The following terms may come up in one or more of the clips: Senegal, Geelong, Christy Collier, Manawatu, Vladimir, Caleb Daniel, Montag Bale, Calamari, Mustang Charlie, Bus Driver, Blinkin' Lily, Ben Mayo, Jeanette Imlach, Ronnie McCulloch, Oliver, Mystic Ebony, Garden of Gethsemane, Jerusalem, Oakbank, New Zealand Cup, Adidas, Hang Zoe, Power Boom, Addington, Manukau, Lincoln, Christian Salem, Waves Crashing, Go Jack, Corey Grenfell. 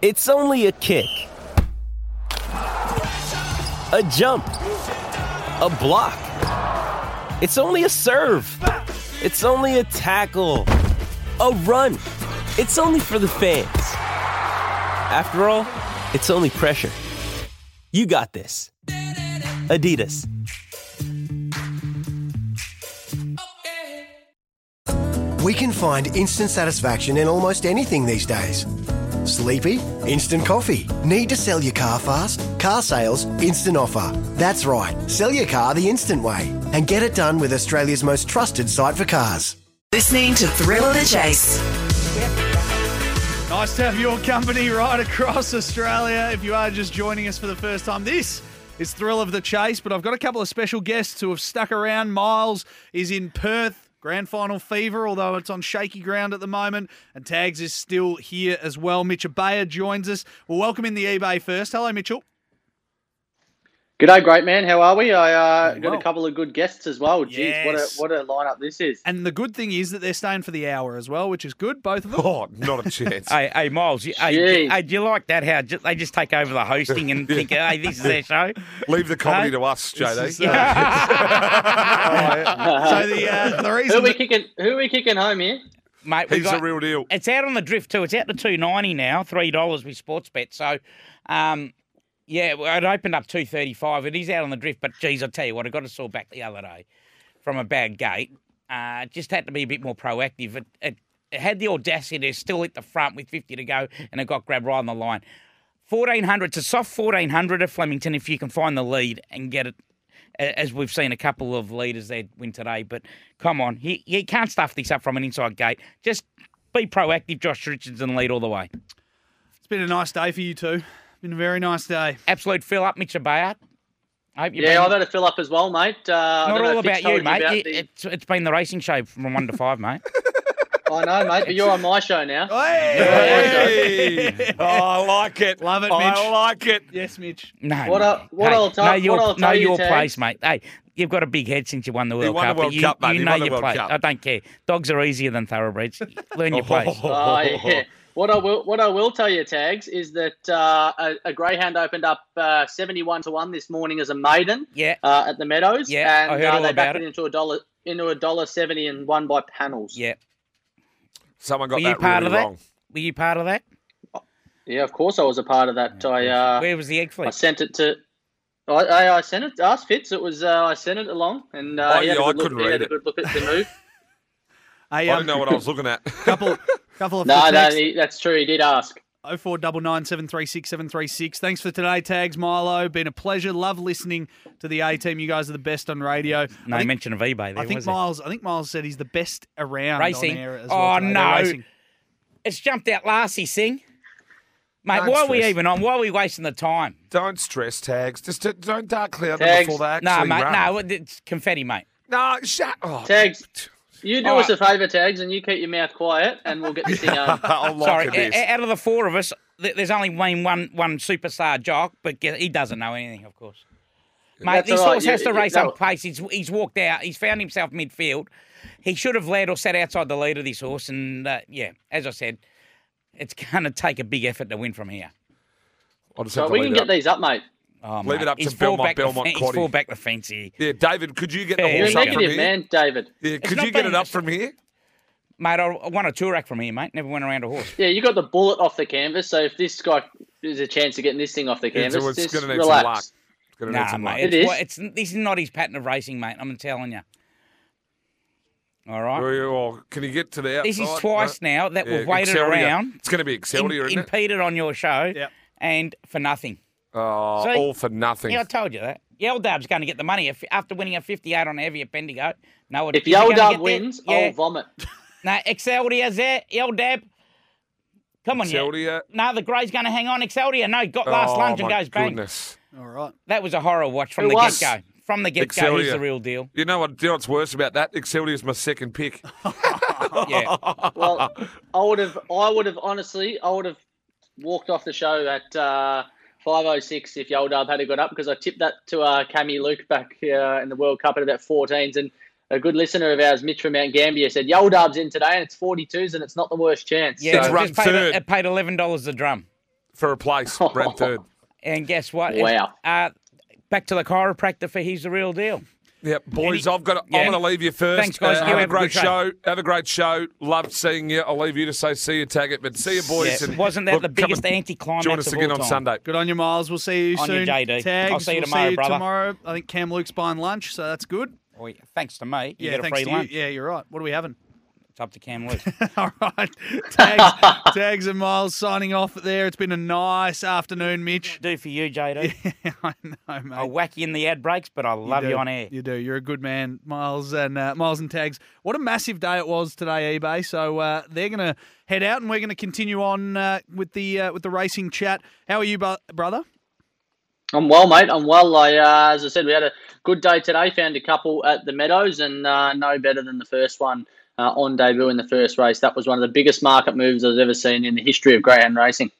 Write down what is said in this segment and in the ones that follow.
It's only a kick, a jump, a block. It's only a serve. It's only a tackle, a run. It's only for the fans. After all, it's only pressure. You got this. Adidas. We can find instant satisfaction in almost anything these days. Sleepy? Instant coffee. Need to sell your car fast? Car sales, instant offer. That's right, sell your car the instant way and get it done with Australia's most trusted site for cars. Listening to Thrill of the Chase. Nice to have your company right across Australia. If you are just joining us for the first time, this is Thrill of the Chase, but I've got a couple of special guests who have stuck around. Miles is in Perth. Grand final fever, although it's on shaky ground at the moment. And Tags is still here as well. Mitchell Bayer joins us. We'll welcome in the eBay first. Hello, Mitchell. G'day, great man. How are we? I got a couple of good guests as well. Yes. Jeez, what a lineup this is. And the good thing is that they're staying for the hour as well, which is good, both of them. Oh, not a chance. hey, Miles, do you like that, how they just take over the hosting and think, hey, this is their show? Leave the comedy to us, JD. So the reason... Who are we kicking home here? Mate, it's a real deal. It's out on the drift too. It's out to $2.90 now, $3 with sports bet. So... yeah, it opened up $2.35. It is out on the drift, but, geez, I tell you what, I got a sore back the other day from a bad gate. Just had to be a bit more proactive. It had the audacity to still hit the front with 50 to go, and it got grabbed right on the line. 1,400, it's a soft 1,400 at Flemington if you can find the lead and get it, as we've seen a couple of leaders there win today. But come on, you can't stuff this up from an inside gate. Just be proactive, Josh Richardson, lead all the way. It's been a nice day for you two. Been a very nice day. Absolute fill-up, Mitchell Bayard. Yeah, I've had a fill-up as well, mate. Not all about you, mate. It's been the racing show from 1 to 5, mate. I know, mate, but you're on my show now. Hey! Oh, I like it. Love it, Mitch. I like it. Yes, Mitch. No, I'll tell you, know your place, mate. Hey, you've got a big head since you won the World Cup. You know your place. I don't care. Dogs are easier than thoroughbreds. Learn your place. Oh, yeah. What I will tell you, Tags, is that a greyhound opened up 71 to 1 this morning as a maiden. Yeah. At the Meadows. Yeah. And I heard all they backed it into a dollar 70 and won by panels. Yeah. Someone got wrong. Were you part of that? Yeah, of course I was a part of that. Yeah. Where was the egg fleet? I sent it to. I sent it to Ask Fitz. It was I sent it along, and I couldn't read it. Good look at the move. I don't know what I was looking at. Couple of that's true. He did ask. 0499 736 736. Thanks for today, Tags, Milo. Been a pleasure. Love listening to the A Team. You guys are the best on radio. No mention of eBay there. I think Miles said he's the best around racing. On air as well. Oh no, racing. It's jumped out last. He's sing. Mate, don't why stress. Are we even on? Why are we wasting the time? Don't stress, Tags. Just don't dark cloud them before they actually run. No, it's confetti, mate. No, shut up. Tags. You do us a favour, Tags, and you keep your mouth quiet, and we'll get this thing on. Sorry, out of the four of us, there's only been one superstar jock, but he doesn't know anything, of course. Mate, that's this horse has to race on pace. He's walked out. He's found himself midfield. He should have led or sat outside the lead of this horse, and, as I said, it's going to take a big effort to win from here. So we can get these up, mate. Oh, leave it up to Belmont Cotty. He's fall back the fence here. Yeah, David, could you get the horse up from here? Man, David. Yeah, could you get it up from here? Mate, I won a Toorak from here, mate. Never went around a horse. Yeah, you got the bullet off the canvas, so if this guy there's a chance of getting this thing off the canvas, so it's going to need some luck. Mate, this is not his pattern of racing, mate. I'm telling you. All right. Well, can you get to the outside? This is twice now that we've waited around. It's going to be Excelsior, isn't it? Impeded on your show and for nothing. Oh, see, all for nothing. Yeah, I told you that. Yeldab's going to get the money after winning a 58 on a heavy at Bendigo. No, if Yeldab wins, I'll vomit. No, Excelsior's there. Yeldab. Come on, Excelsior. No, the grey's going to hang on. Excelsior. No, got last lunge and goes bang. All right. That was a horror watch from the get-go. From the get-go, he's the real deal. You know what? You know what's worse about that? Excelsior's my second pick. Yeah. Well, I would have walked off the show at... 506 if Yeldab had got up, because I tipped that to Cammy Luke back in the World Cup at about 14s, and a good listener of ours, Mitch from Mount Gambier, said Yeldab's in today and it's 42s and it's not the worst chance. Yeah, so. It paid $11 a drum. for a place, Brad Third. And guess what? Wow. Back to the chiropractor for he's the real deal. Yeah, boys, I'm going to leave you first. Thanks, guys. Have a great show. Have a great show. Loved seeing you. I'll leave you to say see you, tag it, but see you, boys. Yeah. And wasn't that the biggest anti-climax of all time? Join us again on Sunday. Good on you, Miles. We'll see you soon. On you, JD. Tags. I'll see you tomorrow, brother. I think Cam Luke's buying lunch, so that's good. Oh, yeah. Thanks to me. You get a free lunch. Yeah, you're right. What are we having? It's up to Cam Luke. All right. Tags and Miles signing off there. It's been a nice afternoon, Mitch. Do for you, JD. Yeah, I know, mate. I'll whack you in the ad breaks, but I love you on air. You do. You're a good man, Miles and Tags. What a massive day it was today, eBay. So they're going to head out, and we're going to continue on with the racing chat. How are you, brother? I'm well, mate. I'm well. As I said, we had a good day today. Found a couple at the Meadows, and no better than the first one on debut in the first race. That was one of the biggest market moves I've ever seen in the history of greyhound racing.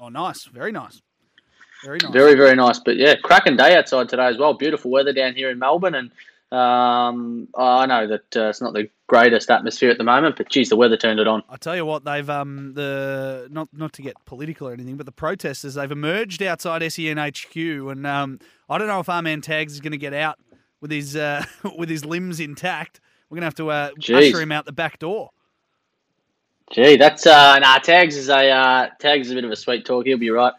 Oh, nice. Very nice. Very nice. Very, very nice. But, yeah, cracking day outside today as well. Beautiful weather down here in Melbourne. And I know that it's not the greatest atmosphere at the moment, but, geez, the weather turned it on. I tell you what, they've not to get political or anything, but the protesters, they've emerged outside SEN HQ, and I don't know if our man Tags is going to get out with his limbs intact. We're going to have to usher him out the back door. Gee, that's Tags is a bit of a sweet talk. He'll be right.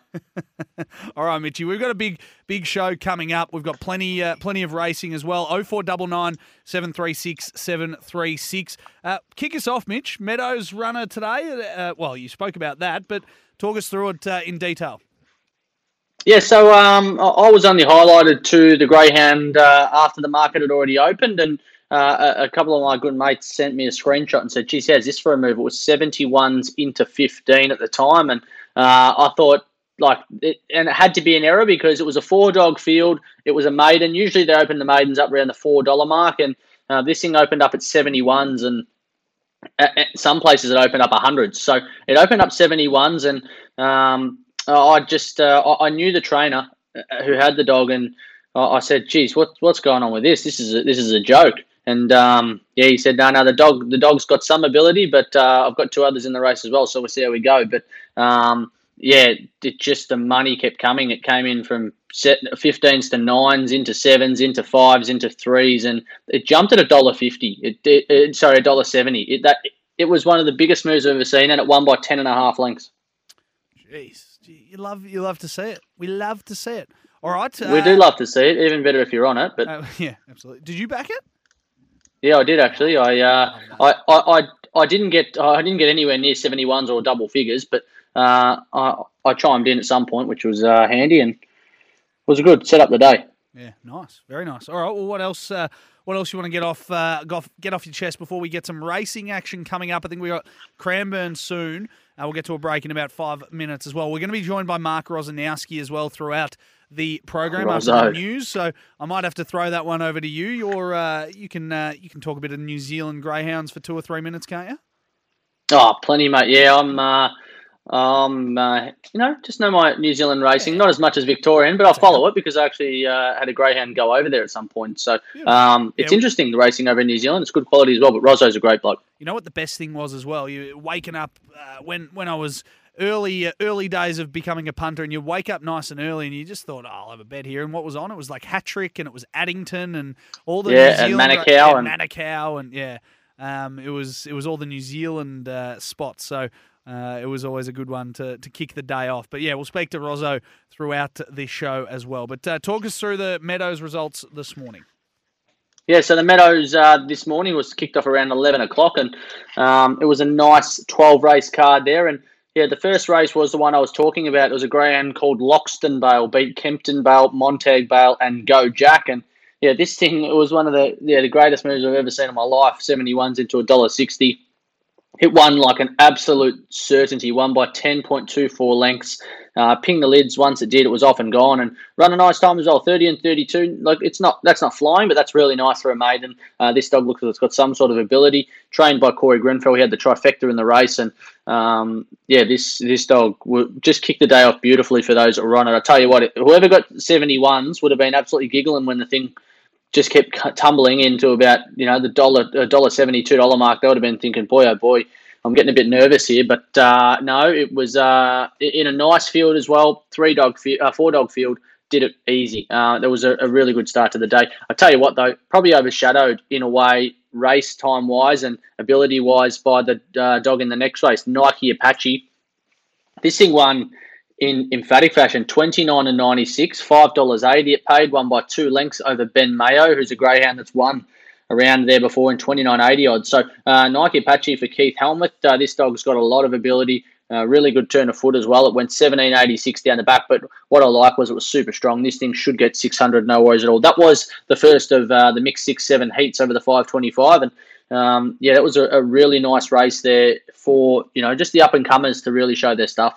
All right, Mitchie. We've got a big show coming up. We've got plenty of racing as well. 0499 736 736. Kick us off, Mitch. Meadows runner today. Well, you spoke about that, but talk us through it in detail. Yeah, so I was only highlighted to the greyhound after the market had already opened, and a couple of my good mates sent me a screenshot and said, geez, how's this for a move? It was 71s into 15 at the time. And I thought, it had to be an error because it was a four-dog field. It was a maiden. Usually they open the maidens up around the $4 mark. And this thing opened up at 71s. And at some places it opened up 100s. So it opened up 71s. And I knew the trainer who had the dog. And I said, geez, what's going on with this? This is a joke. And, he said, no, the dog's got some ability, but I've got two others in the race as well, so we'll see how we go. But, it just the money kept coming. It came in from 15s to 9s, into 7s, into 5s, into 3s, and it jumped at $1.50. $1.70. It was one of the biggest moves I've ever seen, and it won by 10.5 lengths. Jeez. You love to see it. We love to see it. All right. We do love to see it, even better if you're on it. But yeah, absolutely. Did you back it? Yeah, I did actually. I didn't get anywhere near 71s or double figures, but I chimed in at some point, which was handy and was a good set up the day. Yeah, nice, very nice. All right, well, what else? What else you want to get off your chest before we get some racing action coming up? I think we got Cranbourne soon. We'll get to a break in about 5 minutes as well. We're going to be joined by Mark Rosanowski as well throughout the program after the news, so I might have to throw that one over to you. You're, you can talk a bit of New Zealand greyhounds for 2 or 3 minutes, can't you? Oh, plenty, mate. Yeah, I'm just know my New Zealand racing, not as much as Victorian, but I'll follow it because I actually had a greyhound go over there at some point. So it's interesting, the racing over in New Zealand. It's good quality as well, but Rozo's a great bloke. You know what the best thing was as well? You waking up when I was early days of becoming a punter, and you wake up nice and early and you just thought, I'll have a bet here. And what was on? It was like Hattrick and it was Addington and all the New Zealand. And Manukau, it was all the New Zealand spots. So it was always a good one to kick the day off. But yeah, we'll speak to Rozzo throughout this show as well. But talk us through the Meadows results this morning. Yeah, so the Meadows this morning was kicked off around 11 o'clock and it was a nice 12-race card there. And yeah, the first race was the one I was talking about. It was a greyhound called Loxton Bale, beat Kempton Bale, Montag Bale, and Go Jack. And yeah, this thing, it was one of the greatest moves I've ever seen in my life. 71s into $1.60. It won like an absolute certainty. Won by 10.24 lengths. Pinged the lids once it did. It was off and gone, and run a nice time as well. 30 and 32. Like that's not flying, but that's really nice for a maiden. This dog looks like it's got some sort of ability. Trained by Corey Grenfell, he had the trifecta in the race, and this dog just kicked the day off beautifully for those that were on it. I tell you what, whoever got 71s would have been absolutely giggling when the thing just kept tumbling into about the $1.70, $2 mark. They would have been thinking, boy, oh boy, I'm getting a bit nervous here, but no, it was in a nice field as well. Four dog field did it easy. There was a really good start to the day. I tell you what, though, probably overshadowed in a way race time wise and ability wise by the dog in the next race, Nike Apache. This thing won in emphatic fashion, $29.96, $5.80. It paid, won by 2 lengths over Ben Mayo, who's a greyhound that's won around there before in $29.80 odds. So Nike Apache for Keith Helmuth. This dog's got a lot of ability, really good turn of foot as well. It went $17.86 down the back, but what I like was it was super strong. This thing should get 600, no worries at all. That was the first of the mixed 6-7 heats over the 525, and yeah, that was a really nice race there for, you know, just the up-and-comers to really show their stuff.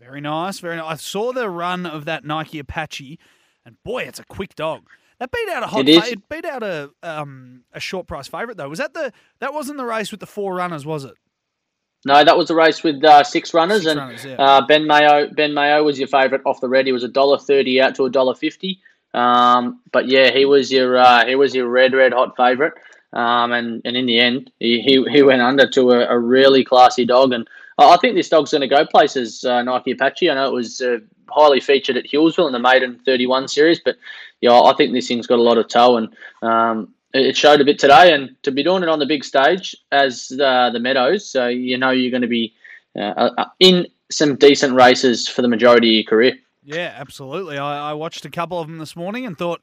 Very nice, very nice. I saw the run of that Nike Apache, and boy, it's a quick dog. That beat out a hot favourite. It beat out a short price favourite though. Was that that wasn't the race with the 4 runners, was it? No, that was the race with 6 runners, yeah. Ben Mayo was your favourite off the red. He was $1.30 out to $1.50. But yeah, he was your red hot favourite. And in the end, he went under to a really classy dog, and I think this dog's going to go places, Nike Apache. I know it was highly featured at Hillsville in the Maiden 31 series, but yeah, I think this thing's got a lot of toe, and it showed a bit today. And to be doing it on the big stage as the Meadows, so you know you're going to be in some decent races for the majority of your career. Yeah, absolutely. I watched a couple of them this morning and thought,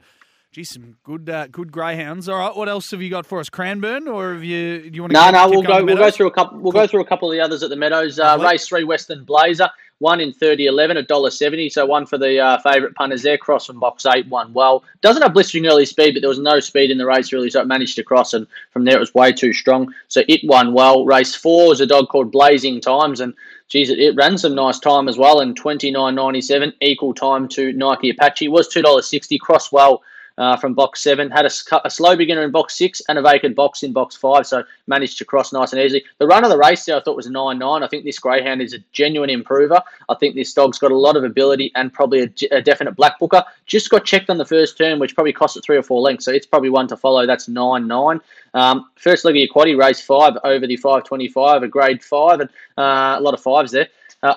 gee, some good greyhounds. All right, what else have you got for us, Cranbourne, or have you? Do you want to? No, we'll go through a couple. We'll go through a couple of the others at the Meadows. Race 3, Western Blazer, won in $30.11, $1.70. So one for the favourite punters there. Cross from box 8, won well. Doesn't have blistering early speed, but there was no speed in the race really, so it managed to cross, and from there it was way too strong, so it won well. Race 4 was a dog called Blazing Times, and geez, it ran some nice time as well, and $29.97, equal time to Nike Apache. Was $2.60, cross well. From box 7, had a slow beginner in box 6 and a vacant box in box 5, so managed to cross nice and easily. The run of the race there I thought was 9.9. I think this greyhound is a genuine improver. I think this dog's got a lot of ability and probably a definite black booker. Just got checked on the first turn, which probably cost it 3 or 4 lengths, so it's probably one to follow. That's 9.9. First leg of your quaddie, race 5 over the 525, a grade 5, and a lot of 5s there.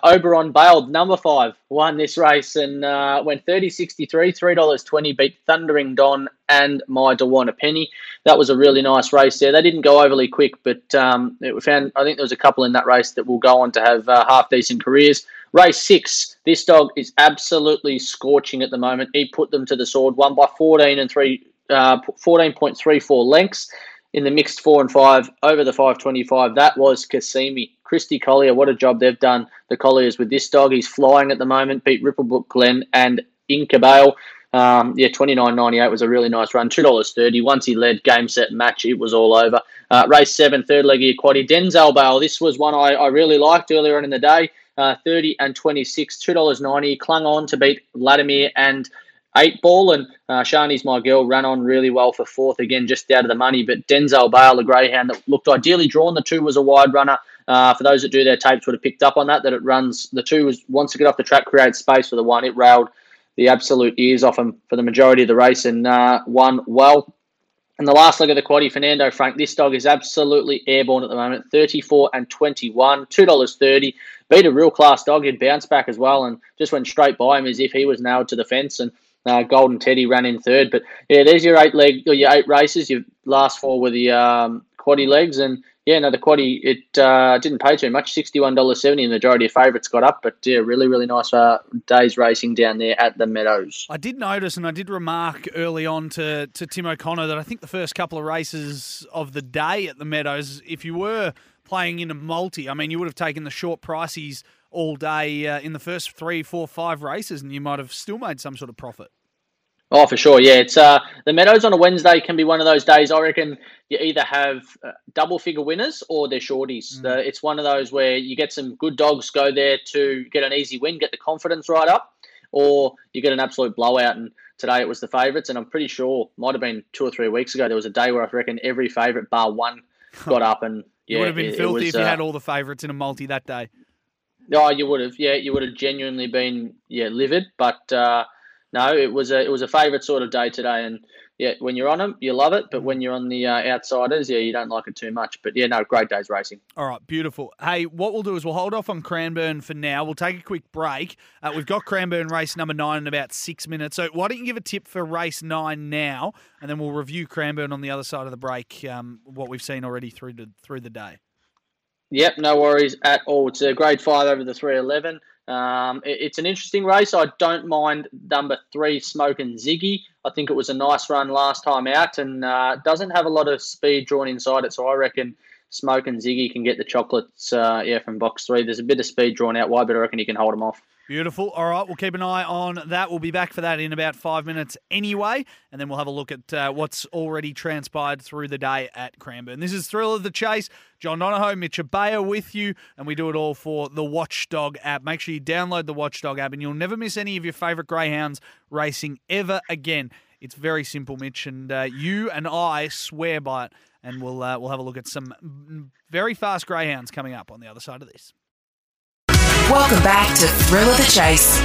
Oberon Bale, number 5, won this race and went $30.63, $3.20, beat Thundering Don and My Dawana Penny. That was a really nice race there. They didn't go overly quick, but I think there was a couple in that race that will go on to have half-decent careers. Race 6, this dog is absolutely scorching at the moment. He put them to the sword, won by 14.34 lengths. In the mixed 4 and 5 over the 525, that was Kasimi. Christy Collier, what a job they've done, the Colliers, with this dog. He's flying at the moment. Beat Ripplebrook Glen and Inca Bale. Yeah, $29.98 was a really nice run. $2.30. Once he led, game, set, match, it was all over. Race 7, third leg of your quaddie, Denzel Bale. This was one I really liked earlier on in the day. $30.26, $2.90. Clung on to beat Vladimir and 8 Ball, and Shani's My Girl ran on really well for 4th, again, just out of the money. But Denzel Bale, the greyhound that looked ideally drawn, the 2 was a wide runner. For those that do their tapes would have picked up on that it runs. The 2 was, once it got off the track, created space for the 1. It railed the absolute ears off him for the majority of the race and won well. And the last leg of the quaddie, Fernando Frank. This dog is absolutely airborne at the moment. $34.21, $2.30. Beat a real class dog. He'd bounce back as well and just went straight by him as if he was nailed to the fence. And Golden Teddy ran in 3rd, but yeah, there's your 8 races. Your last 4 were the quaddie legs, and yeah, no, the quaddie it didn't pay too much. $61.70. The majority of favourites got up, but yeah, really, really nice days racing down there at the Meadows. I did notice, and I did remark early on to Tim O'Connor that I think the first couple of races of the day at the Meadows, if you were playing in a multi, I mean, you would have taken the short prices all day in the first 3, 4, 5 races, and you might have still made some sort of profit. Oh, for sure, yeah. It's the Meadows on a Wednesday can be one of those days, I reckon, you either have double-figure winners or they're shorties. Mm. It's one of those where you get some good dogs go there to get an easy win, get the confidence right up, or you get an absolute blowout. And today it was the favourites, and I'm pretty sure, might have been 2 or 3 weeks ago, there was a day where I reckon every favourite bar 1 got up. And yeah, you would have been filthy if you had all the favourites in a multi that day. Oh, you would have. Yeah, you would have genuinely been livid. But no, it was a favourite sort of day today. And yeah, when you're on them, you love it. But when you're on the outsiders, yeah, you don't like it too much. But yeah, no, great day's racing. All right, beautiful. Hey, what we'll do is we'll hold off on Cranbourne for now. We'll take a quick break. We've got Cranbourne race number 9 in about 6 minutes. So why don't you give a tip for race 9 now, and then we'll review Cranbourne on the other side of the break, what we've seen already through the day. Yep, no worries at all. It's a grade 5 over the 311. It's an interesting race. I don't mind number 3, Smokin' Ziggy. I think it was a nice run last time out, and doesn't have a lot of speed drawn inside it, so I reckon Smokin' Ziggy can get the chocolates from box 3. There's a bit of speed drawn out wide, but I reckon he can hold them off. Beautiful. All right, we'll keep an eye on that. We'll be back for that in about 5 minutes anyway, and then we'll have a look at what's already transpired through the day at Cranbourne. This is Thrill of the Chase. John Donohoe, Mitch Abaya with you, and we do it all for the Watchdog app. Make sure you download the Watchdog app, and you'll never miss any of your favourite greyhounds racing ever again. It's very simple, Mitch, and you and I swear by it, and we'll have a look at some very fast greyhounds coming up on the other side of this. Welcome back to Thrill of the Chase.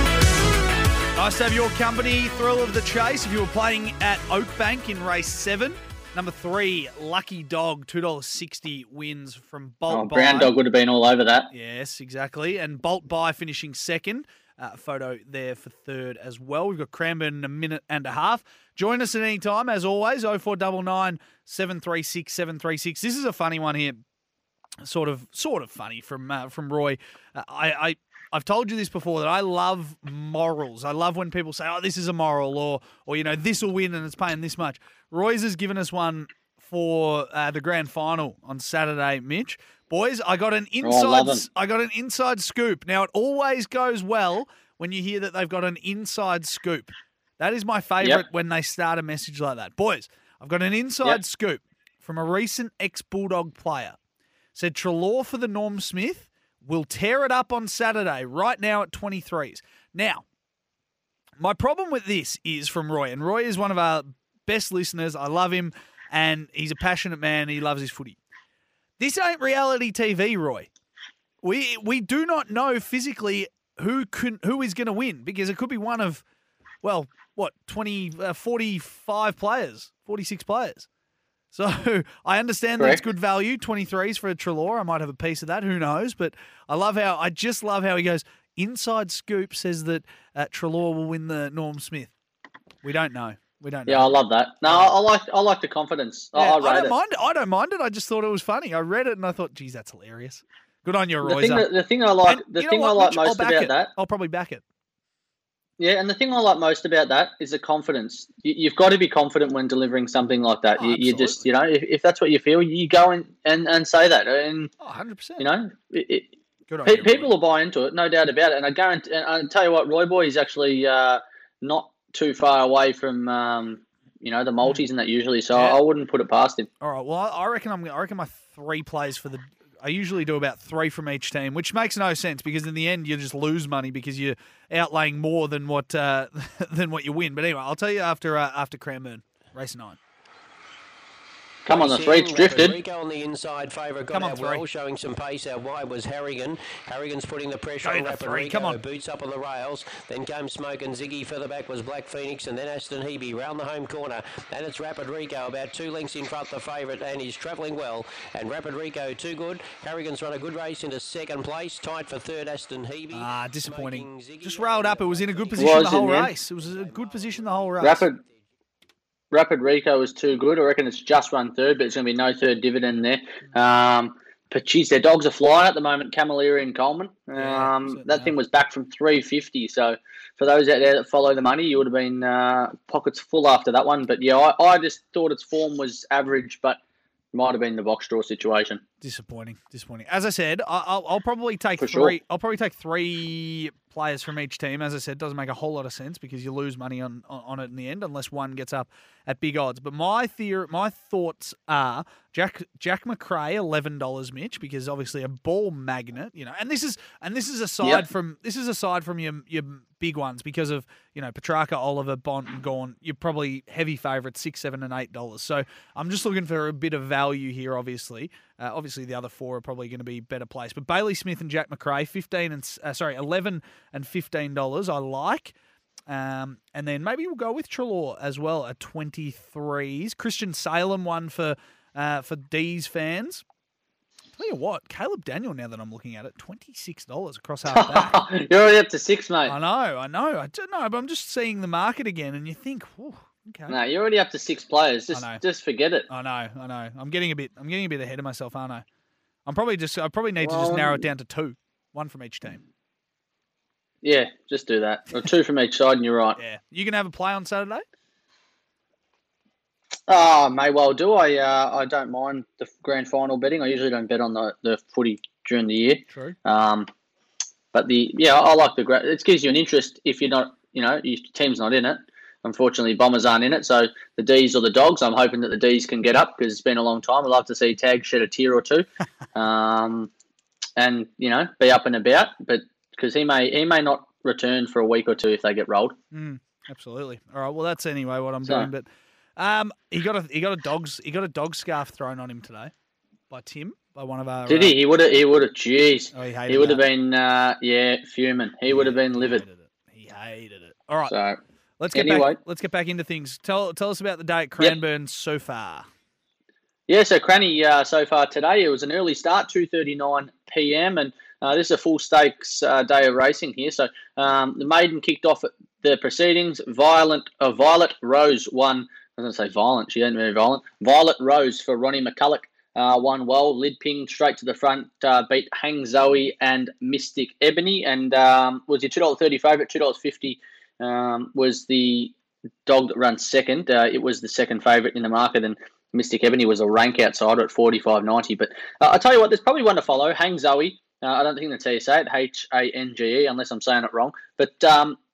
Nice to have your company, Thrill of the Chase. If you were playing at Oakbank in race 7, number 3, Lucky Dog, $2.60 wins from Bolt Buy. Brown Dog would have been all over that. Yes, exactly. And Bolt Buy finishing second. Photo there for third as well. We've got Cranbourne in a minute and a half. Join us at any time, as always, 0499 736 736. This is a funny one here. Sort of funny from Roy. I've told you this before that I love morals. I love when people say, "Oh, this is a moral," or you know, this will win and it's paying this much. Roy's has given us one for the grand final on Saturday, Mitch. Boys, I got an inside scoop. Now it always goes well when you hear that they've got an inside scoop. That is my favorite when they start a message like that. Boys, I've got an inside scoop from a recent ex-Bulldog player. Said Treloar for the Norm Smith will tear it up on Saturday right now at 23s. Now, my problem with this is from Roy, and Roy is one of our best listeners. I love him, and he's a passionate man. He loves his footy. This ain't reality TV, Roy. We do not know physically who is going to win, because it could be one of, 46 players. So I understand that's good value, 23s for a Treloar. I might have a piece of that. Who knows? But I just love how he goes, inside scoop says that Treloar will win the Norm Smith. We don't know. Yeah, I love that. No, I like the confidence. Yeah, I don't mind it. I just thought it was funny. I read it and I thought, geez, that's hilarious. Good on you, Roy. I'll probably back it. Yeah, and the thing I like most about that is the confidence. You've got to be confident when delivering something like that. If that's what you feel, you go and say that. And 100%. You know, people will buy into it, no doubt about it. And I guarantee. And I tell you what, Roy Boy is actually not too far away from the Maltese and that usually. So I wouldn't put it past him. All right. Well, I reckon my 3 plays for the. I usually do about 3 from each team, which makes no sense because in the end you just lose money because you're outlaying more than what you win. But anyway, I'll tell you after Cranbourne, race 9. Come on, the 3, it's drifted. Rico on the inside, favourite got out well, showing some pace. Out wide was Harrigan. Harrigan's putting the pressure on Rapid Rico. Come on. Boots up on the rails. Then came Smokin' Ziggy. Further back was Black Phoenix and then Aston Hebe round the home corner. And it's Rapid Rico about 2 lengths in front, the favourite, and he's travelling well. And Rapid Rico too good. Harrigan's run a good race into second place. Tight for third, Aston Hebe. Ah, disappointing. Just railed up. It was in a good position the whole race. It was a good position the whole race. Rapid Rico is too good. I reckon it's just run third, but it's going to be no third dividend there. But, geez, their dogs are flying at the moment, Camilleri and Coleman. That thing was back from 350. So, for those out there that follow the money, you would have been pockets full after that one. But, yeah, I just thought its form was average, but might have been the box draw situation. Disappointing. As I said, I'll probably take 3. Sure. I'll probably take 3 players from each team. As I said, doesn't make a whole lot of sense because you lose money on it in the end unless one gets up at big odds. But my thoughts are Jack McCrae, $11, Mitch, because obviously a ball magnet, you know. And this is aside from your big ones because of Petrarca, Oliver, Bont, and Gawn. You're probably heavy favourites, $6, $7, and $8. So I'm just looking for a bit of value here, obviously. Obviously, the other 4 are probably going to be better placed. But Bailey Smith and Jack McCrae, $11 and $15, I like. And then maybe we'll go with Treloar as well at 23s. Christian Salem one for D's fans. Tell you what, Caleb Daniel, now that I'm looking at it, $26 across half back. You're already up to six, mate. I know. I don't know, but I'm just seeing the market again, and you think, whew, okay. No, you're already up to six players. Just forget it. I know. I'm getting a bit ahead of myself, aren't I? I probably need to just narrow it down to two. One from each team. Yeah, just do that. Or two from each side, and you're right. Yeah. You can have a play on Saturday? May well do. I don't mind the grand final betting. I usually don't bet on the footy during the year. True. But I like the grand. It gives you an interest if you're not, your team's not in it. Unfortunately, Bombers aren't in it. So the D's or the Dogs, I'm hoping that the D's can get up because it's been a long time. I'd love to see Tag shed a tear or two, and be up and about. But because he may not return for a week or two if they get rolled. Mm, absolutely. All right. Well, that's anyway what I'm doing, but. He got a dog scarf thrown on him today by Tim, by one of our. Did he? He would have. Jeez. Oh, he would have been. Fuming. He would have been livid. He hated it. All right. So, let's get back into things. Tell us about the day at Cranbourne so far. Yeah. So Cranny so far today. It was an early start, 2:39 p.m. and this is a full stakes day of racing here. So the maiden kicked off at the proceedings. Violet Rose won. I was going to say violent. She ain't very violent. Violet Rose for Ronnie McCulloch won well. Lid Ping straight to the front, beat Hang Zoe and Mystic Ebony, and was your $2.30 favourite. $2.50 was the dog that runs second. It was the second favourite in the market, and Mystic Ebony was a rank outsider at $45.90. But I tell you what, there's probably one to follow. Hang Zoe. I don't think that's how you say it. H-A-N-G-E, unless I'm saying it wrong. But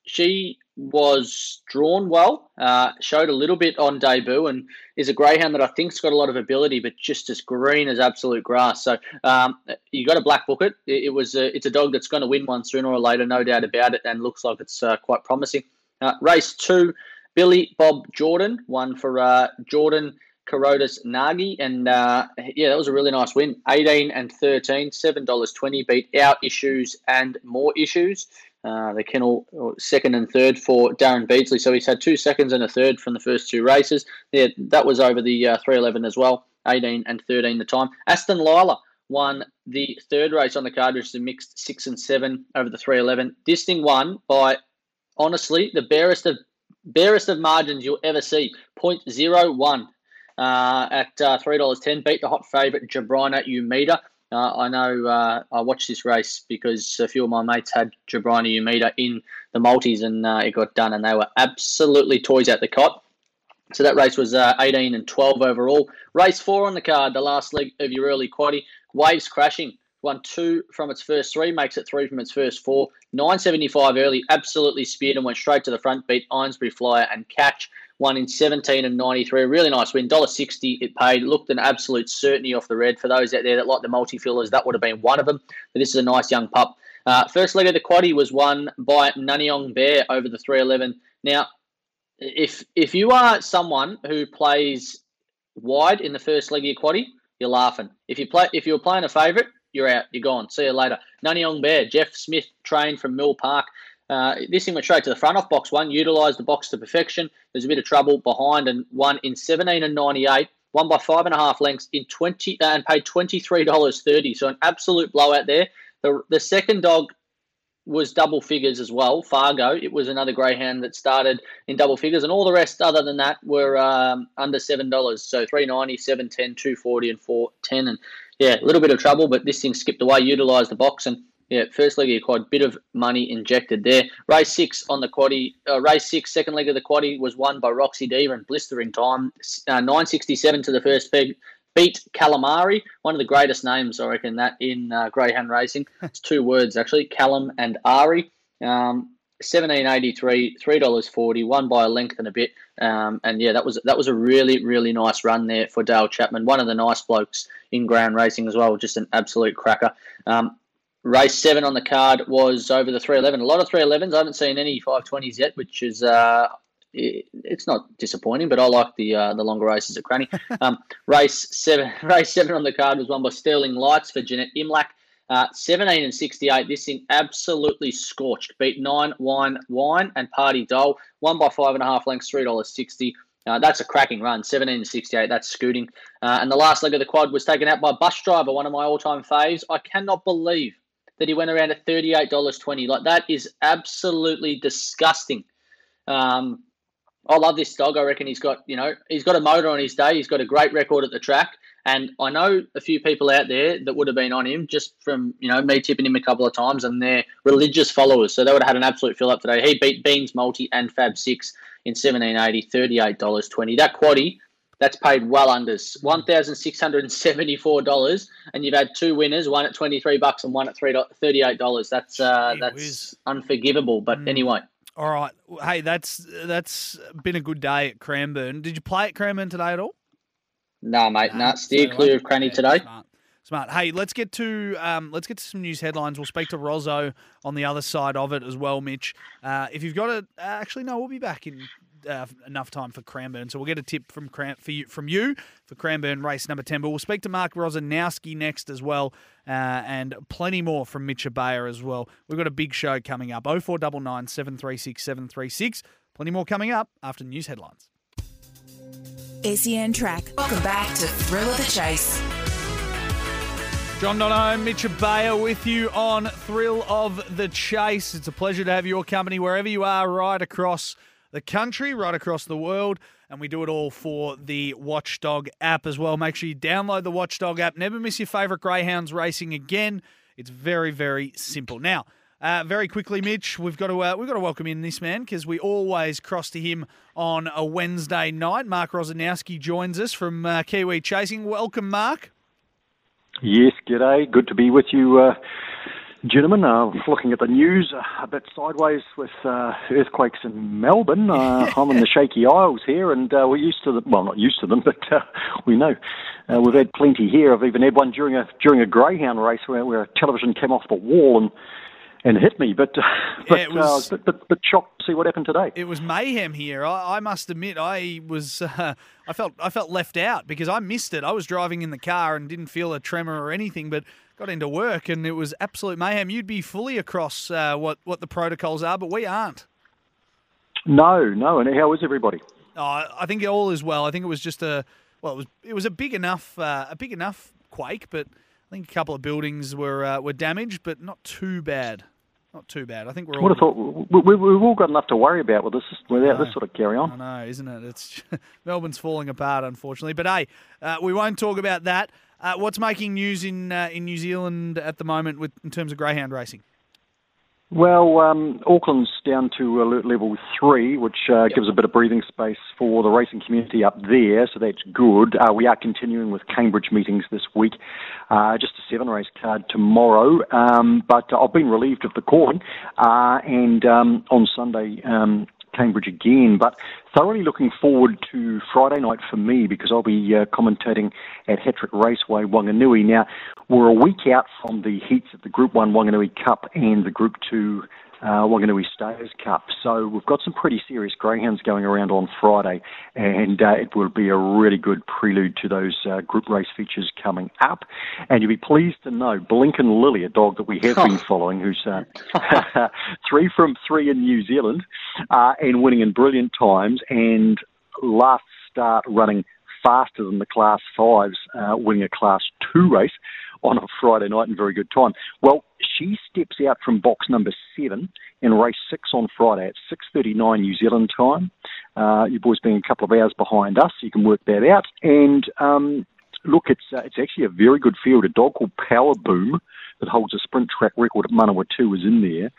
she was drawn well, showed a little bit on debut, and is a greyhound that I think's got a lot of ability, but just as green as absolute grass. So you got to black book it. It's a dog that's going to win one sooner or later, no doubt about it, and looks like it's quite promising. Race 2, Billy Bob Jordan, one for Jordan Karotis Nagy, and that was a really nice win. 18 and 13, $7.20, beat Our Issues and More Issues. The kennel second and third for Darren Beasley. So he's had 2 seconds and a third from the first two races. Yeah, that was over the 311 as well, 18 and 13 the time. Aston Lila won the third race on the card, which is a mixed 6 and 7 over the 311. This thing won by, honestly, the barest of margins you'll ever see, 0.01 at $3.10. Beat the hot favourite Jabrina Umida. I know I watched this race because a few of my mates had Jabrina Umida in the multis, and it got done, and they were absolutely toys out the cot. So that race was 18 and 12 overall. Race 4 on the card, the last leg of your early quaddie. Waves Crashing won 2 from its first 3, makes it 3 from its first 4. 9.75 early, absolutely speared and went straight to the front, beat Ainsbury Flyer and Catch. Won in 17 and 93. A really nice win. $1.60 it paid. Looked an absolute certainty off the red. For those out there that like the multi-fillers, that would have been one of them. But this is a nice young pup. First leg of the quaddie was won by Nanyong Bear over the 311. Now, if you are someone who plays wide in the first leg of your quaddie, you're laughing. If you're playing a favourite, you're out. You're gone. See you later. Nanyong Bear, Jeff Smith, trained from Mill Park. This thing went straight to the front off box 1, utilised the box to perfection. There's a bit of trouble behind and won in 17 and 98, won by 5.5 lengths in 20 and paid $23.30. So an absolute blowout there. The second dog was double figures as well, Fargo. It was another greyhound that started in double figures, and all the rest other than that were under $7. So $3.90, $7.10, $2.40 and $4.10. And yeah, a little bit of trouble, but this thing skipped away, utilised the box, and yeah, first leg of your quad, bit of money injected there. Race 6 on the quaddie. Race 6, second leg of the quaddie was won by Roxy Diva in blistering time. 9.67 to the first peg. Beat Calamari, one of the greatest names, I reckon, that in greyhound racing. It's 2 words, actually, Callum and Ari. 17.83, $3.40, won by a length and a bit. That was a really, really nice run there for Dale Chapman, one of the nice blokes in ground racing as well, just an absolute cracker. Race 7 on the card was over the 311. A lot of 311s. I haven't seen any 520s yet, which is it's not disappointing. But I like the longer races at Cranny. Race seven on the card was won by Sterling Lights for Jeanette Imlach. 17 and 68. This thing absolutely scorched. Beat 9-1 Wine and Party Doll. Won by 5.5 lengths, $3.60. That's a cracking run, 17 and 68. That's scooting. And the last leg of the quad was taken out by Bus Driver, one of my all-time faves. I cannot believe that he went around at $38.20. Like, that is absolutely disgusting. I love this dog. I reckon he's got, you know, he's got a motor on his day. He's got a great record at the track. And I know a few people out there that would have been on him just from, you know, me tipping him a couple of times, and they're religious followers. So they would have had an absolute fill-up today. He beat Beans Multi and Fab 6 in 1780, $38.20. That quaddie, that's paid well unders, $1,674. And you've had two winners, one at $23 and one at $38. That's unforgivable. But anyway. All right. Hey, that's been a good day at Cranbourne. Did you play at Cranbourne today at all? No, mate, no. Steer clear of Cranny today. Smart. Hey, let's get to some news headlines. We'll speak to Rozzo on the other side of it as well, Mitch. If you've got it, we'll be back in enough time for Cranbourne, so we'll get a tip from you for Cranbourne race number 10. But we'll speak to Mark Rosanowski next as well, and plenty more from Mitch Abayer as well. We've got a big show coming up. 0499 736 736. Plenty more coming up after the news headlines. SEN Track. Welcome back to Thrill of the Chase. John Donohoe, Mitch Abayer with you on Thrill of the Chase. It's a pleasure to have your company wherever you are, right across the country, right across the world. And we do it all for the Watchdog app as well. Make sure you download the Watchdog app. Never miss your favourite greyhounds racing again. It's very, very simple. Now, very quickly, Mitch, we've got to welcome in this man, because we always cross to him on a Wednesday night. Mark Rosanowski joins us from Kiwi Chasing. Welcome, Mark. Yes, g'day. Good to be with you, gentlemen. Looking at the news a bit sideways with earthquakes in Melbourne. I'm in the Shaky Isles here, and we're used to them. Well, not used to them, but we know. We've had plenty here. I've even had one during a greyhound race where a television came off the wall and hit me, but yeah, I was a bit shocked to see what happened today. It was mayhem here. I must admit, I felt left out because I missed it. I was driving in the car and didn't feel a tremor or anything, but got into work and it was absolute mayhem. You'd be fully across what the protocols are, but we aren't. No. And how is everybody? Oh, I think all is well. I think it was just it was a big enough quake, but I think a couple of buildings were damaged, but not too bad. I think we're all... I would have thought we've all got enough to worry about with this, without this sort of carry on. I know, isn't it? It's Melbourne's falling apart, unfortunately. But hey, we won't talk about that. What's making news in New Zealand at the moment in terms of greyhound racing? Well, Auckland's down to alert level 3, which gives a bit of breathing space for the racing community up there, so that's good. We are continuing with Cambridge meetings this week, just a 7-race card tomorrow, but I've been relieved of the calling, and on Sunday, Cambridge again, but thoroughly looking forward to Friday night for me, because I'll be commentating at Hattrick Raceway, Whanganui. Now, we're a week out from the heats of the Group 1 Whanganui Cup and the Group 2 Whanganui Stayers Cup, so we've got some pretty serious greyhounds going around on Friday, and it will be a really good prelude to those group race features coming up. And you'll be pleased to know Blinkin' Lily, a dog that we have been following, who's 3 from 3 in New Zealand, and winning in brilliant times, and last start running faster than the Class 5s, winning a Class 2 race on a Friday night in very good time. Well, she steps out from box number 7 in race 6 on Friday at 6:39 New Zealand time. You boys being a couple of hours behind us, you can work that out. And look, it's actually a very good field. A dog called Power Boom that holds a sprint track record at Manawatu is in there,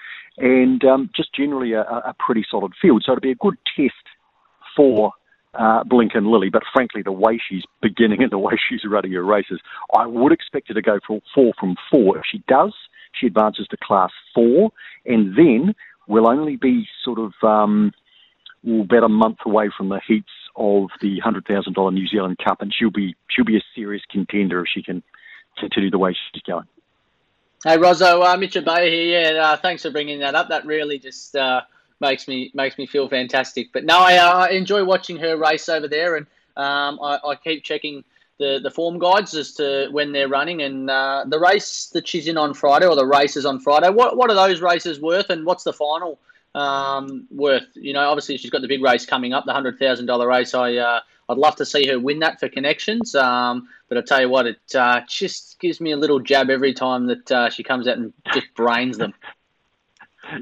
and just generally a pretty solid field. So it'll be a good test for Blinkin' Lily, but frankly, the way she's beginning and the way she's running her races, I would expect her to go for 4 from 4. If she does, she advances to Class 4, and then we'll only be sort of about a month away from the heats of the $100,000 New Zealand Cup, and she'll be a serious contender if she can continue the way she's going. Hey, Rozzo, Mitch Abayer here. Yeah, thanks for bringing that up. That really just... Makes me feel fantastic. But no, I enjoy watching her race over there, and I keep checking the form guides as to when they're running, and the race that she's in on Friday, or the races on Friday. What are those races worth, and what's the final worth? You know, obviously she's got the big race coming up, the $100,000 race. I'd love to see her win that for connections. But I tell you what, it just gives me a little jab every time that she comes out and just brains them.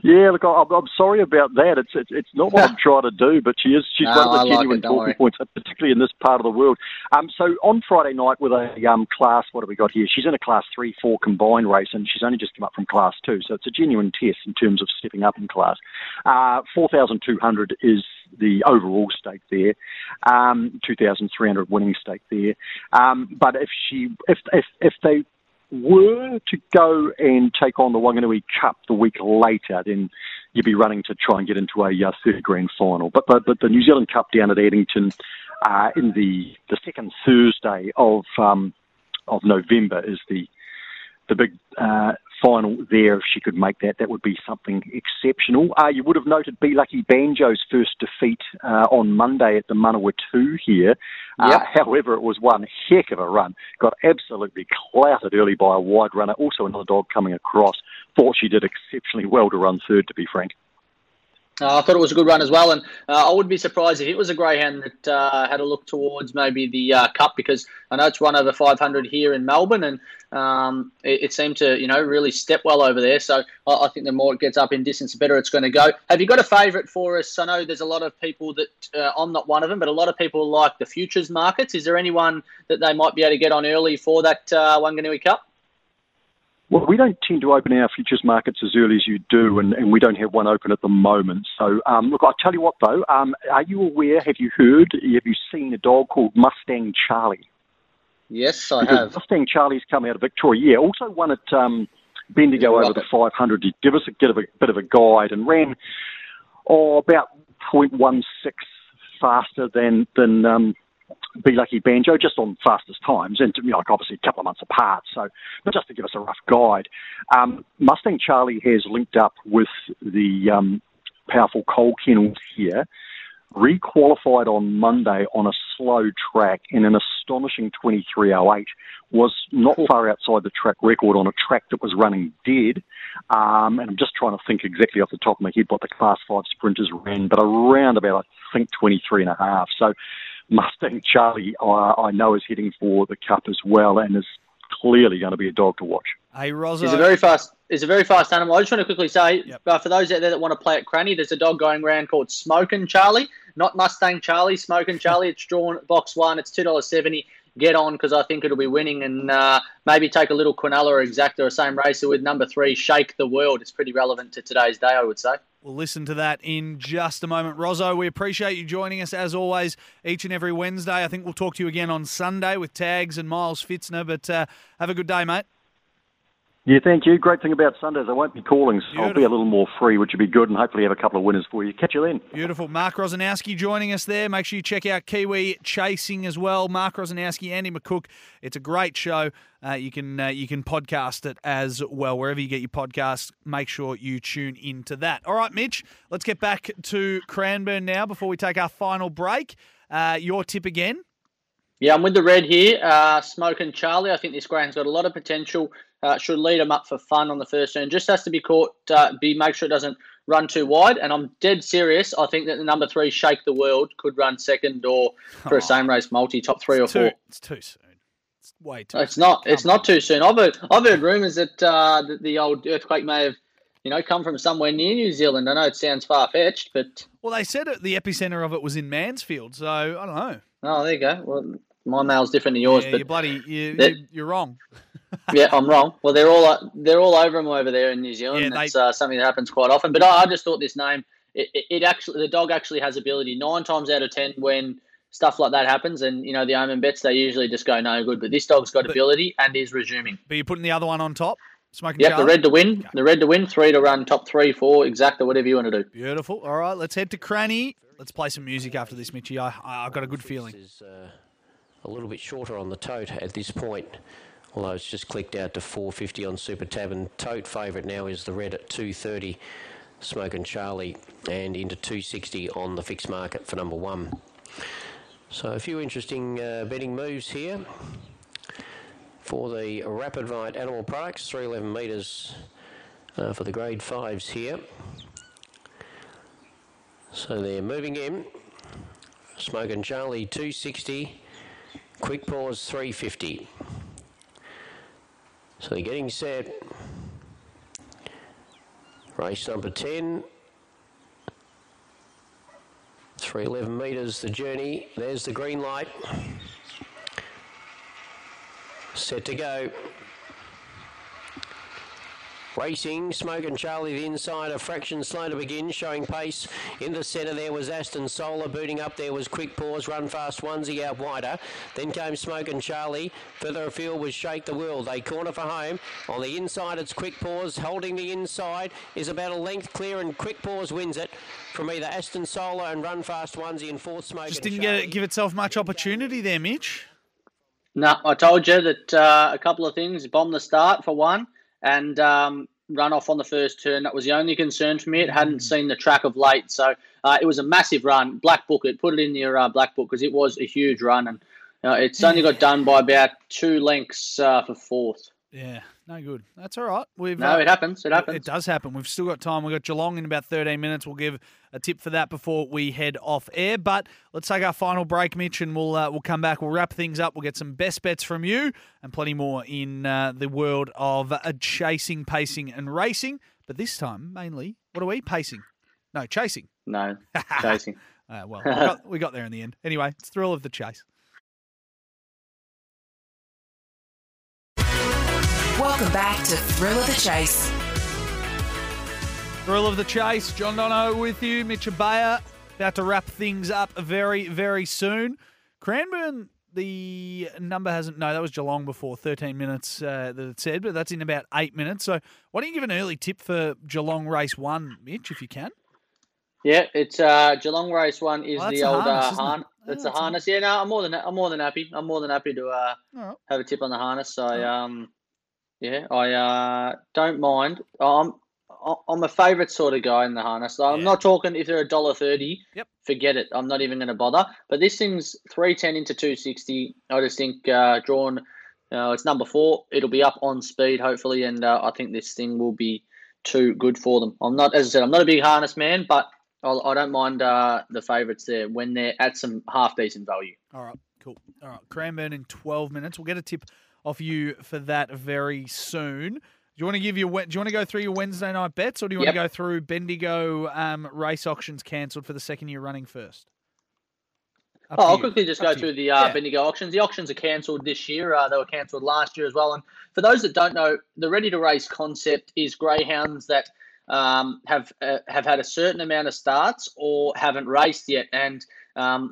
Yeah, look, I'm sorry about that. It's not what I'm trying to do, but she's one of the genuine talking points, particularly in this part of the world. So on Friday night with a class, what have we got here? She's in a class 3-4 combined race, and she's only just come up from class 2, so it's a genuine test in terms of stepping up in class. 4,200 is the overall stake there, 2,300 winning stake there. But if they were to go and take on the Whanganui Cup the week later, then you'd be running to try and get into a third grand final. But the New Zealand Cup down at Addington in the second Thursday of November is the big final there. If she could make that, that would be something exceptional. You would have noted Be Lucky Banjo's first defeat on Monday at the Manawatu here. Yep. However, it was one heck of a run. Got absolutely clouted early by a wide runner. Also another dog coming across. Thought she did exceptionally well to run third, to be frank. I thought it was a good run as well, and I would be surprised if it was a greyhound that had a look towards maybe the Cup, because I know it's run over 500 here in Melbourne, and it seemed to, you know, really step well over there. So I think the more it gets up in distance, the better it's going to go. Have you got a favourite for us? I know there's a lot of people that, I'm not one of them, but a lot of people like the futures markets. Is there anyone that they might be able to get on early for that Whanganui Cup? Well, we don't tend to open our futures markets as early as you do, and we don't have one open at the moment. So, look, I'll tell you what, though. Are you aware, have you heard, have you seen a dog called Mustang Charlie? Yes, I have. Mustang Charlie's come out of Victoria. Yeah, also won at Bendigo over the 500. He gave us a bit of a guide and ran about 0.16 faster than Be Lucky Banjo, just on fastest times, and, you know, like, obviously a couple of months apart, so, but just to give us a rough guide. Mustang Charlie has linked up with the powerful coal kennels here, re-qualified on Monday on a slow track in an astonishing 23.08, was not far outside the track record on a track that was running dead, and I'm just trying to think exactly off the top of my head what the Class 5 sprinters ran, but around about, I think, 23.5, so Mustang Charlie, I know, is heading for the Cup as well, and is clearly going to be a dog to watch. Hey, Rosso. He's a very fast animal. I just want to quickly say, for those out there that want to play at Cranny, there's a dog going around called Smokin' Charlie, not Mustang Charlie, Smokin' Charlie. It's drawn box 1. It's $2.70. Get on, because I think it'll be winning, and maybe take a little Quinella or Exacta or same racer with number 3, Shake the World. It's pretty relevant to today's day, I would say. We'll listen to that in just a moment. Rozzo, we appreciate you joining us as always each and every Wednesday. I think we'll talk to you again on Sunday with Tags and Miles Fitzner, but have a good day, mate. Yeah, thank you. Great thing about Sundays, I won't be calling, so I'll be a little more free, which would be good, and hopefully have a couple of winners for you. Catch you then. Beautiful. Mark Rosanowski joining us there. Make sure you check out Kiwi Chasing as well. Mark Rosanowski, Andy McCook. It's a great show. You can podcast it as well. Wherever you get your podcast, make sure you tune into that. All right, Mitch, let's get back to Cranbourne now before we take our final break. Your tip again? Yeah, I'm with the red here, Smokin' Charlie. I think this greyhound's got a lot of potential. Should lead him up for fun on the first turn. Just has to be caught, make sure it doesn't run too wide. And I'm dead serious. I think that the number 3, Shake the World, could run second or for a same race multi, top 3 or 4. It's too soon. It's way too soon. It's not too soon. I've heard rumours that the old earthquake may have, you know, come from somewhere near New Zealand. I know it sounds far-fetched, but... Well, they said the epicentre of it was in Mansfield, so I don't know. Oh, there you go. Well, my mail's different to yours. Yeah, but you're wrong. Yeah, I'm wrong. Well, they're all over them over there in New Zealand. Yeah, that's something that happens quite often. But I just thought this name, the dog actually has ability. 9 times out of 10 when stuff like that happens, and, you know, the omen bets, they usually just go no good. But this dog's got ability and is resuming. But you're putting the other one on top? Yeah, the red to win. Okay. The red to win, 3 to run, top 3, 4, exactly, whatever you want to do. Beautiful. All right, let's head to Cranny. Let's play some music after this, Mitchie. I've got a good feeling. Is a little bit shorter on the tote at this point. Although it's just clicked out to 450 on Super Tab, and tote favourite now is the red at 230, Smokin' Charlie, and into 260 on the fixed market for number 1. So a few interesting betting moves here for the Rapid Ride Animal Products, 311 metres for the grade 5s here. So they're moving in. Smokin' Charlie 260, Quick Paws 350. So they're getting set. Race number 10. 311 metres the journey. There's the green light. Set to go. Racing, Smokin' Charlie, the inside, a fraction slow to begin, showing pace. In the centre there was Aston Solar, booting up there was Quick Paws, Run Fast Onesie out wider. Then came Smokin' Charlie, further afield was Shake the World. They corner for home. On the inside it's Quick Paws, holding the inside, is about a length clear and Quick Paws wins it from either Aston Solar and Run Fast Onesie and fourth Smokin' Charlie. Just didn't give itself much opportunity there, Mitch. No, I told you that a couple of things, bomb the start for one. And run off on the first turn. That was the only concern for me. It hadn't seen the track of late. So it was a massive run. Black Book, it put it in your black book because it was a huge run. And it's only got done by about 2 lengths for fourth. Yeah, no good. That's all right. It happens. It happens. It does happen. We've still got time. We've got Geelong in about 13 minutes. We'll give a tip for that before we head off air. But let's take our final break, Mitch, and we'll come back. We'll wrap things up. We'll get some best bets from you and plenty more in the world of chasing, pacing and racing. But this time, mainly, what are we? Pacing. No, chasing. No, chasing. Well, we got there in the end. Anyway, it's Thrill of the Chase. Welcome back to Thrill of the Chase. Thrill of the Chase. John Dono with you. Mitch Abaya about to wrap things up very, very soon. Cranbourne, the number hasn't... No, that was Geelong before, 13 minutes that it said, but that's in about 8 minutes. So why don't you give an early tip for Geelong Race 1, Mitch, if you can? Yeah, it's Geelong Race 1 is the old harness. That's a harness. Yeah, no, I'm more than happy. I'm more than happy to have a tip on the harness. So... Yeah, I don't mind. I'm a favourite sort of guy in the harness. So I'm not talking if they're $1.30. Yep. Forget it. I'm not even going to bother. But this thing's 310 into 260. I just think drawn. It's number 4. It'll be up on speed hopefully, and I think this thing will be too good for them. I'm not, as I said, I'm not a big harness man, but I don't mind the favourites there when they're at some half decent value. All right, cool. All right, Cranbourne in 12 minutes. We'll get a tip off you for that very soon. Do you want to go through your Wednesday night bets, or do you want to go through Bendigo race auctions cancelled for the second year running first? I'll quickly just go through the Bendigo auctions. The auctions are cancelled this year. They were cancelled last year as well. And for those that don't know, the ready to race concept is greyhounds that have had a certain amount of starts or haven't raced yet, and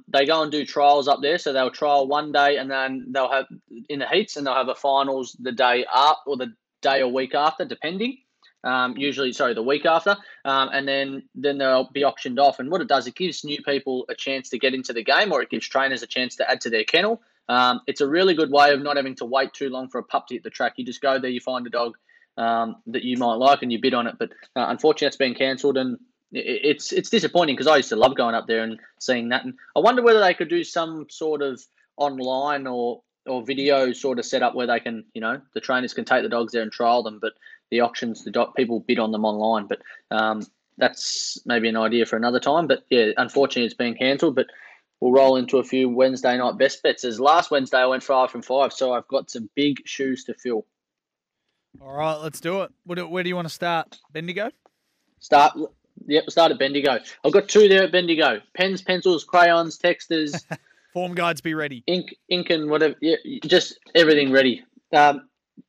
they go and do trials up there. So they'll trial one day, and then they'll have in the heats, and they'll have a finals the day up or the day or week after, depending. The week after. And then they'll be auctioned off. And what it does, it gives new people a chance to get into the game, or it gives trainers a chance to add to their kennel. It's a really good way of not having to wait too long for a pup to hit the track. You just go there, you find a dog that you might like, and you bid on it. But unfortunately, it's been cancelled, and it's disappointing because I used to love going up there and seeing that. And I wonder whether they could do some sort of online or video sort of setup where they can, the trainers can take the dogs there and trial them, but the auctions, people bid on them online. But that's maybe an idea for another time. But yeah, unfortunately, it's been cancelled. But we'll roll into a few Wednesday night best bets. As last Wednesday, I went 5 from 5, so I've got some big shoes to fill. All right, let's do it. Where do you want to start? Bendigo? Yep, start at Bendigo. I've got 2 there at Bendigo. Pens, pencils, crayons, texters. Form guides be ready. Ink and whatever. Yeah, just everything ready.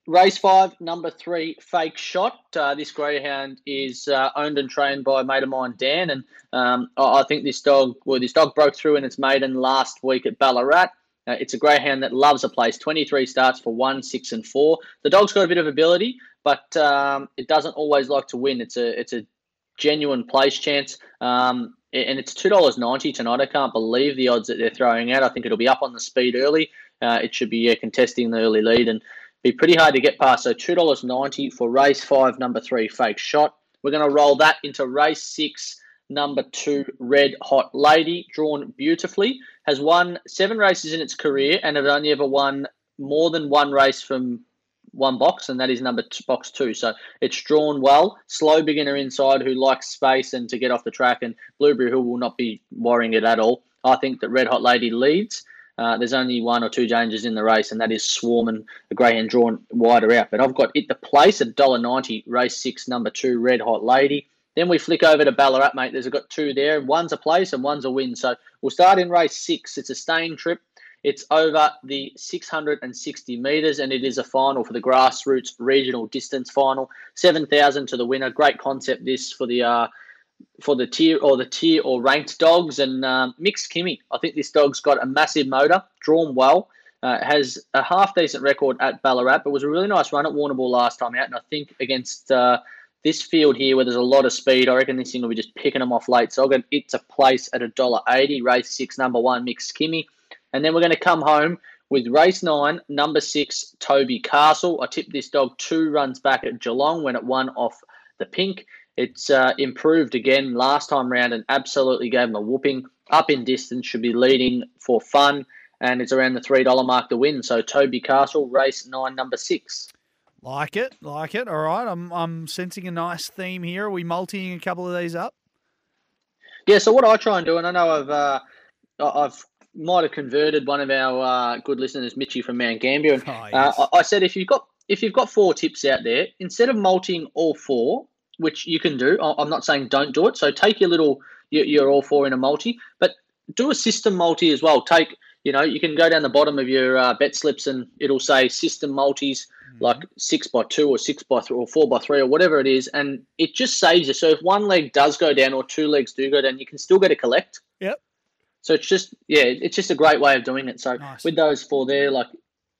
Race 5, number 3, Fake Shot. This greyhound is owned and trained by a mate of mine, Dan. And I think this dog broke through in its maiden last week at Ballarat. It's a greyhound that loves a place. 23 starts for 1, 6 and 4. The dog's got a bit of ability, but it doesn't always like to win. It's a genuine place chance, and it's $2.90 tonight. I can't believe the odds that they're throwing out. I think it'll be up on the speed early. It should be contesting the early lead and be pretty hard to get past. So $2.90 for race 5, number 3, Fake Shot. We're going to roll that into race 6, number 2, Red Hot Lady, drawn beautifully, has won 7 races in its career and have only ever won more than one race from one box, and that is box 2. So it's drawn well, slow beginner inside who likes space and to get off the track, and Blueberry Hill will not be worrying it at all. I think that Red Hot Lady leads. There's only one or two dangers in the race, and that is Swarm and the greyhound drawn wider out. But I've got it to place at $1.90, race 6, number 2, Red Hot Lady. Then we flick over to Ballarat, mate. There's got 2 there. One's a place and one's a win. So we'll start in race 6. It's a staying trip. It's over the 660 metres, and it is a final for the grassroots regional distance final. 7,000 to the winner. Great concept this for the tier or ranked dogs, and Mixed Kimmy. I think this dog's got a massive motor, drawn well, has a half-decent record at Ballarat, but was a really nice run at Warrnambool last time out, and I think against this field here where there's a lot of speed, I reckon this thing will be just picking them off late. So I'll get it to place at $1.80, race 6, number 1, Mixed Kimmy. And then we're going to come home with race 9, number 6, Toby Castle. I tipped this dog 2 runs back at Geelong when it won off the pink. It's improved again last time round and absolutely gave him a whooping. Up in distance, should be leading for fun, and it's around the $3 mark to win. So Toby Castle, race 9, number 6. Like it, like it. All right, I'm sensing a nice theme here. Are we multiing a couple of these up? Yeah. So what I try and do, and I know I've might have converted one of our good listeners, Mitchie from Mount Gambier. And, oh, yes. I said if you've got 4 tips out there, instead of multiing all 4. Which you can do. I'm not saying don't do it. So take your all 4 in a multi, but do a system multi as well. Take, you can go down the bottom of your bet slips and it'll say system multis, like 6x2 or 6x3 or 4x3 or whatever it is. And it just saves you. So if one leg does go down or two legs do go down, you can still get a collect. Yep. So it's just, it's just a great way of doing it. So nice. With those 4 there, I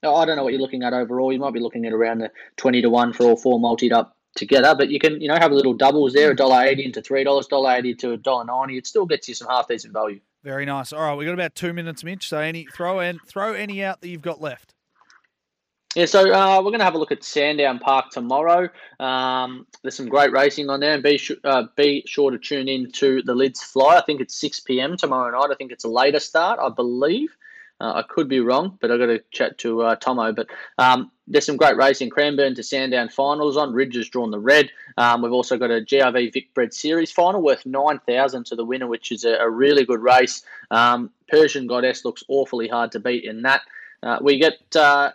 don't know what you're looking at overall. You might be looking at around the 20 to 1 for all 4 multied up together, but you can have a little doubles there, $1.80 into $3, $1.80 to $1.90. It still gets you some half decent value. Very nice. All right, we've got about 2 minutes, Mitch. So throw any out that you've got left. Yeah, so we're going to have a look at Sandown Park tomorrow. There's some great racing on there, and be sure to tune in to the Lids Fly. I think it's 6 p.m. tomorrow night. I think it's a later start, I believe. I could be wrong, but I've got to chat to Tomo. But there's some great racing. Cranbourne to Sandown finals on. Ridge has drawn the red. We've also got a GRV Vic Bred Series final worth $9,000 to the winner, which is a really good race. Persian Goddess looks awfully hard to beat in that. We get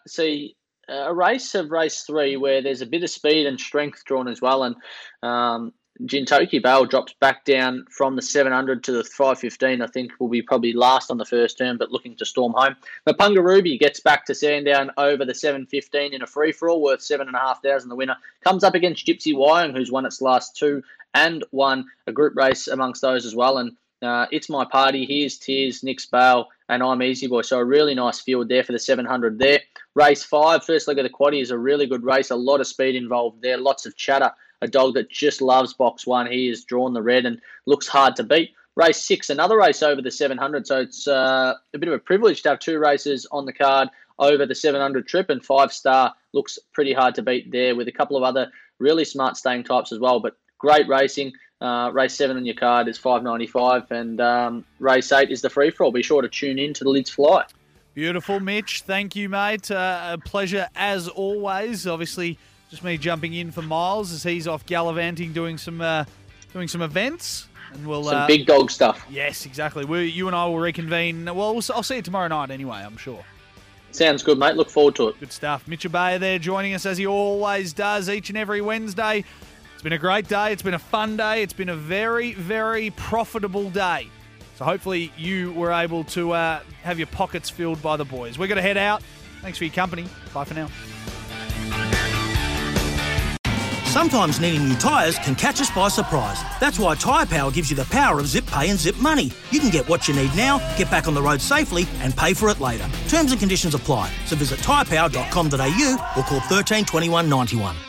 see a race of race 3 where there's a bit of speed and strength drawn as well. And Jintoki Bale drops back down from the 700 to the 515. I think will be probably last on the first turn, but looking to storm home. Mapunga Ruby gets back to Sandown over the 715 in a free-for-all worth $7,500. The winner comes up against Gypsy Wyong, who's won its last 2 and won a group race amongst those as well. And It's My Party, Here's Tears, Nick's Bale, and I'm Easy Boy. So a really nice field there for the 700 there. Race 5, first leg of the quaddie, is a really good race. A lot of speed involved there, lots of chatter. A dog that just loves box 1. He has drawn the red and looks hard to beat. Race 6, another race over the 700. So it's a bit of a privilege to have 2 races on the card over the 700 trip, and 5-star looks pretty hard to beat there with a couple of other really smart staying types as well. But great racing. Race 7 on your card is $5.95, and race 8 is the free-for-all. Be sure to tune in to the Lids Fly. Beautiful, Mitch. Thank you, mate. A pleasure as always. Obviously, just me jumping in for Miles as he's off gallivanting, doing some events, and we'll some big dog stuff. Yes, exactly. You and I will reconvene. Well, I'll see you tomorrow night anyway, I'm sure. Sounds good, mate. Look forward to it. Good stuff. Mitch Bayer there joining us as he always does each and every Wednesday. It's been a great day. It's been a fun day. It's been a very, very profitable day. So hopefully you were able to have your pockets filled by the boys. We're going to head out. Thanks for your company. Bye for now. Sometimes needing new tyres can catch us by surprise. That's why Tyre Power gives you the power of Zip Pay and Zip Money. You can get what you need now, get back on the road safely and pay for it later. Terms and conditions apply. So visit tyrepower.com.au or call 13 21 91.